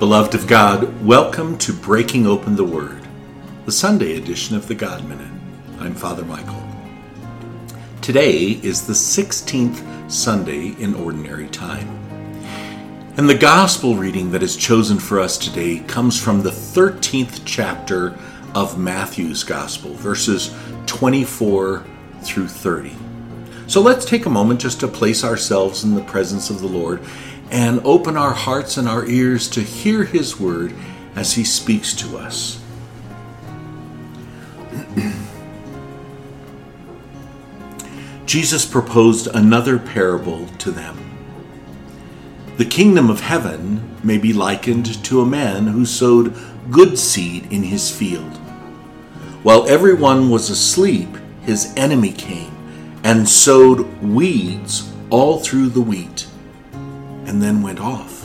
Beloved of God, welcome to Breaking Open the Word, the Sunday edition of the God Minute. I'm Father Michael. Today is the 16th Sunday in Ordinary Time. And the Gospel reading that is chosen for us today comes from the 13th chapter of Matthew's Gospel, verses 24 through 30. So let's take a moment just to place ourselves in the presence of the Lord and open our hearts and our ears to hear His word as He speaks to us. Jesus proposed another parable to them. The kingdom of heaven may be likened to a man who sowed good seed in his field. While everyone was asleep, his enemy came and sowed weeds all through the wheat, and then went off.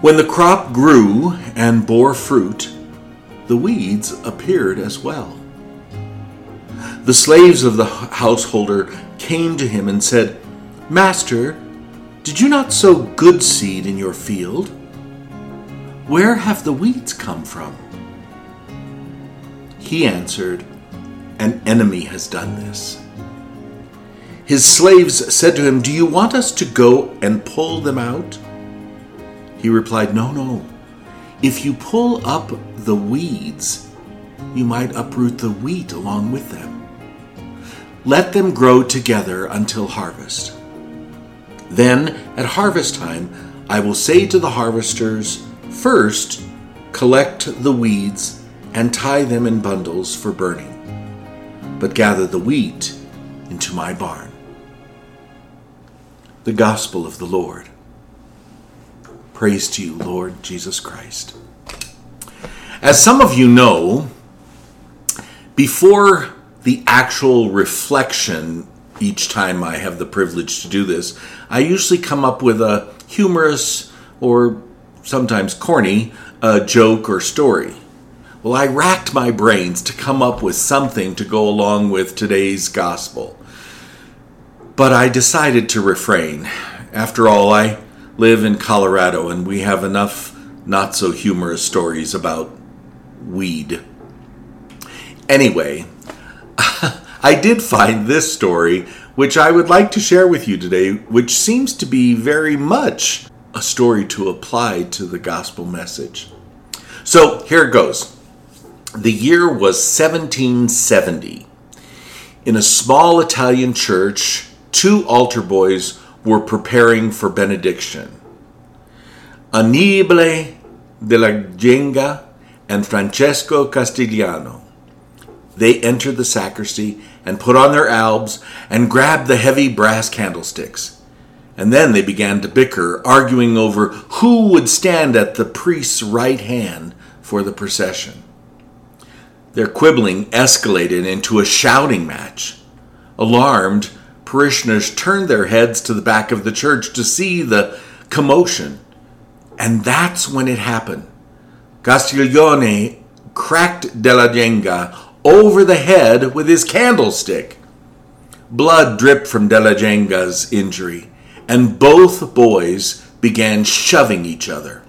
When the crop grew and bore fruit, the weeds appeared as well. The slaves of the householder came to him and said, "Master, did you not sow good seed in your field? Where have the weeds come from?" He answered, "An enemy has done this." His slaves said to him, "Do you want us to go and pull them out?" He replied, No. If you pull up the weeds, you might uproot the wheat along with them. Let them grow together until harvest. Then, at harvest time, I will say to the harvesters, 'First, collect the weeds and tie them in bundles for burning, but gather the wheat into my barn.'" The Gospel of the Lord. Praise to you, Lord Jesus Christ. As some of you know, before the actual reflection, each time I have the privilege to do this, I usually come up with a humorous or sometimes corny joke or story. Well, I racked my brains to come up with something to go along with today's Gospel. But I decided to refrain. After all, I live in Colorado and we have enough not-so-humorous stories about weed. Anyway, I did find this story, which I would like to share with you today, which seems to be very much a story to apply to the gospel message. So here it goes. The year was 1770. In a small Italian church, two altar boys were preparing for benediction. Annibale della Genga and Francesco Castigliano. They entered the sacristy and put on their albs and grabbed the heavy brass candlesticks. And then they began to bicker, arguing over who would stand at the priest's right hand for the procession. Their quibbling escalated into a shouting match. Alarmed, parishioners turned their heads to the back of the church to see the commotion. And that's when it happened. Castiglione cracked Della Genga over the head with his candlestick. Blood dripped from Della Genga's injury, and both boys began shoving each other.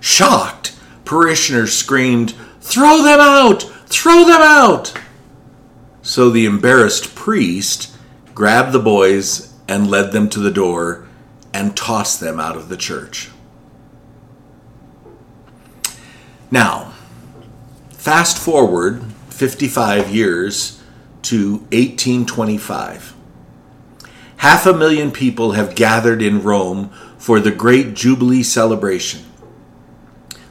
Shocked, parishioners screamed, "Throw them out! Throw them out!" So the embarrassed priest grabbed the boys and led them to the door and tossed them out of the church. Now, fast forward 55 years to 1825. 500,000 people have gathered in Rome for the great Jubilee celebration.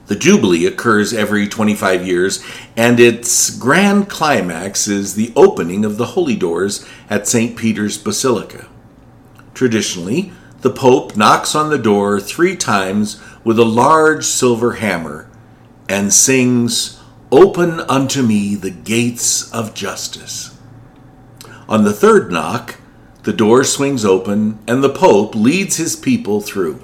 The Jubilee occurs every 25 years, and its grand climax is the opening of the Holy Doors at St. Peter's Basilica. Traditionally, the Pope knocks on the door 3 times with a large silver hammer and sings, "Open unto me the gates of justice." On the 3rd knock, the door swings open, and the Pope leads his people through.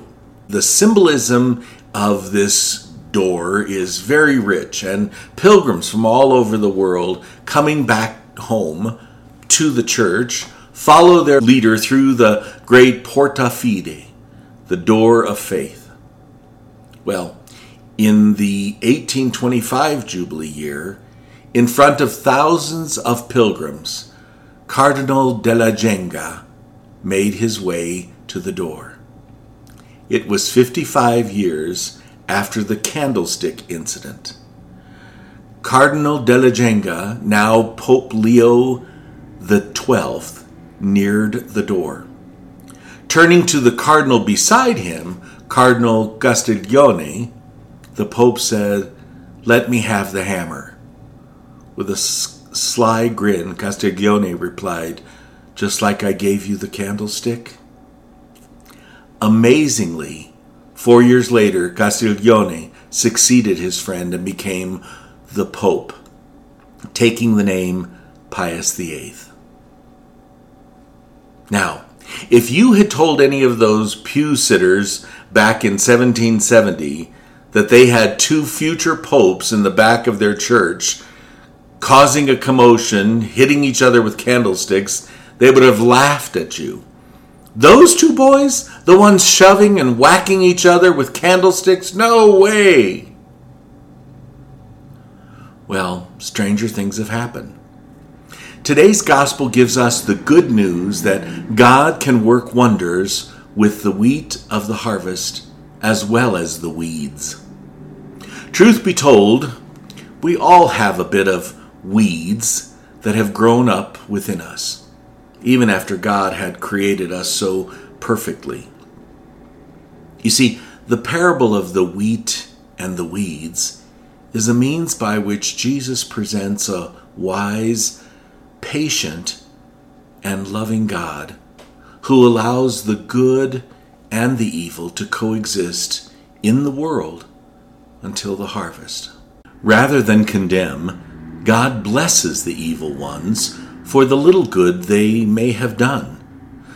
The symbolism of this door is very rich, and pilgrims from all over the world coming back home to the church follow their leader through the great Porta Fide, the door of faith. Well, in the 1825 Jubilee year, in front of thousands of pilgrims, Cardinal della Genga made his way to the door. It was 55 years after the candlestick incident. Cardinal della Genga, now Pope Leo XII, neared the door. Turning to the cardinal beside him, Cardinal Castiglione, the Pope said, "Let me have the hammer." With a sly grin, Castiglione replied, "Just like I gave you the candlestick?" Amazingly, 4 years later, Castiglione succeeded his friend and became the Pope, taking the name Pius VIII. Now, if you had told any of those pew sitters back in 1770 that they had two future popes in the back of their church, causing a commotion, hitting each other with candlesticks, they would have laughed at you. Those two boys, the ones shoving and whacking each other with candlesticks? No way! Well, stranger things have happened. Today's gospel gives us the good news that God can work wonders with the wheat of the harvest as well as the weeds. Truth be told, we all have a bit of weeds that have grown up within us, even after God had created us so perfectly. You see, the parable of the wheat and the weeds is a means by which Jesus presents a wise, patient, and loving God who allows the good and the evil to coexist in the world until the harvest. Rather than condemn, God blesses the evil ones for the little good they may have done,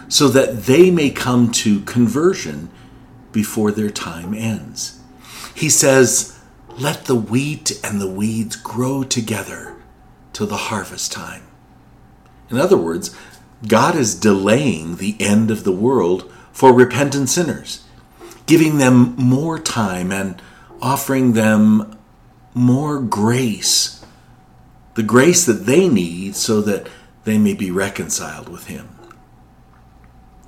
so that they may come to conversion before their time ends. He says, "Let the wheat and the weeds grow together till the harvest time." In other words, God is delaying the end of the world for repentant sinners, giving them more time and offering them more grace, the grace that they need so that they may be reconciled with Him.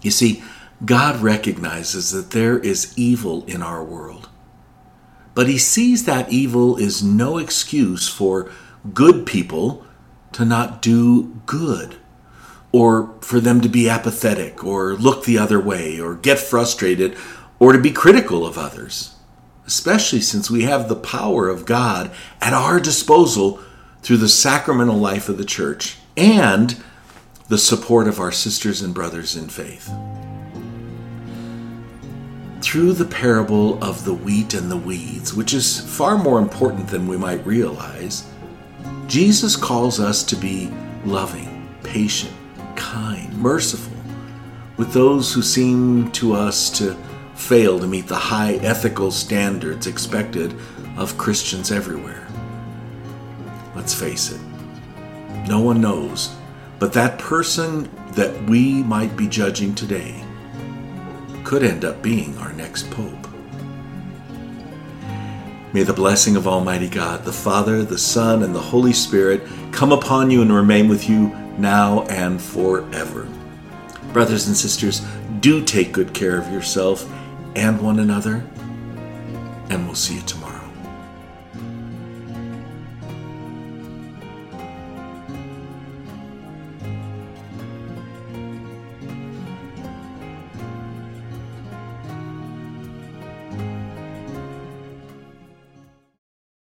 You see, God recognizes that there is evil in our world, but He sees that evil is no excuse for good people to not do good, or for them to be apathetic, or look the other way, or get frustrated, or to be critical of others, especially since we have the power of God at our disposal through the sacramental life of the church and the support of our sisters and brothers in faith. Through the parable of the wheat and the weeds, which is far more important than we might realize, Jesus calls us to be loving, patient, kind, merciful with those who seem to us to fail to meet the high ethical standards expected of Christians everywhere. Let's face it, no one knows, but that person that we might be judging today could end up being our next Pope. May the blessing of Almighty God, the Father, the Son, and the Holy Spirit come upon you and remain with you now and forever. Brothers and sisters, do take good care of yourself and one another, and we'll see you tomorrow.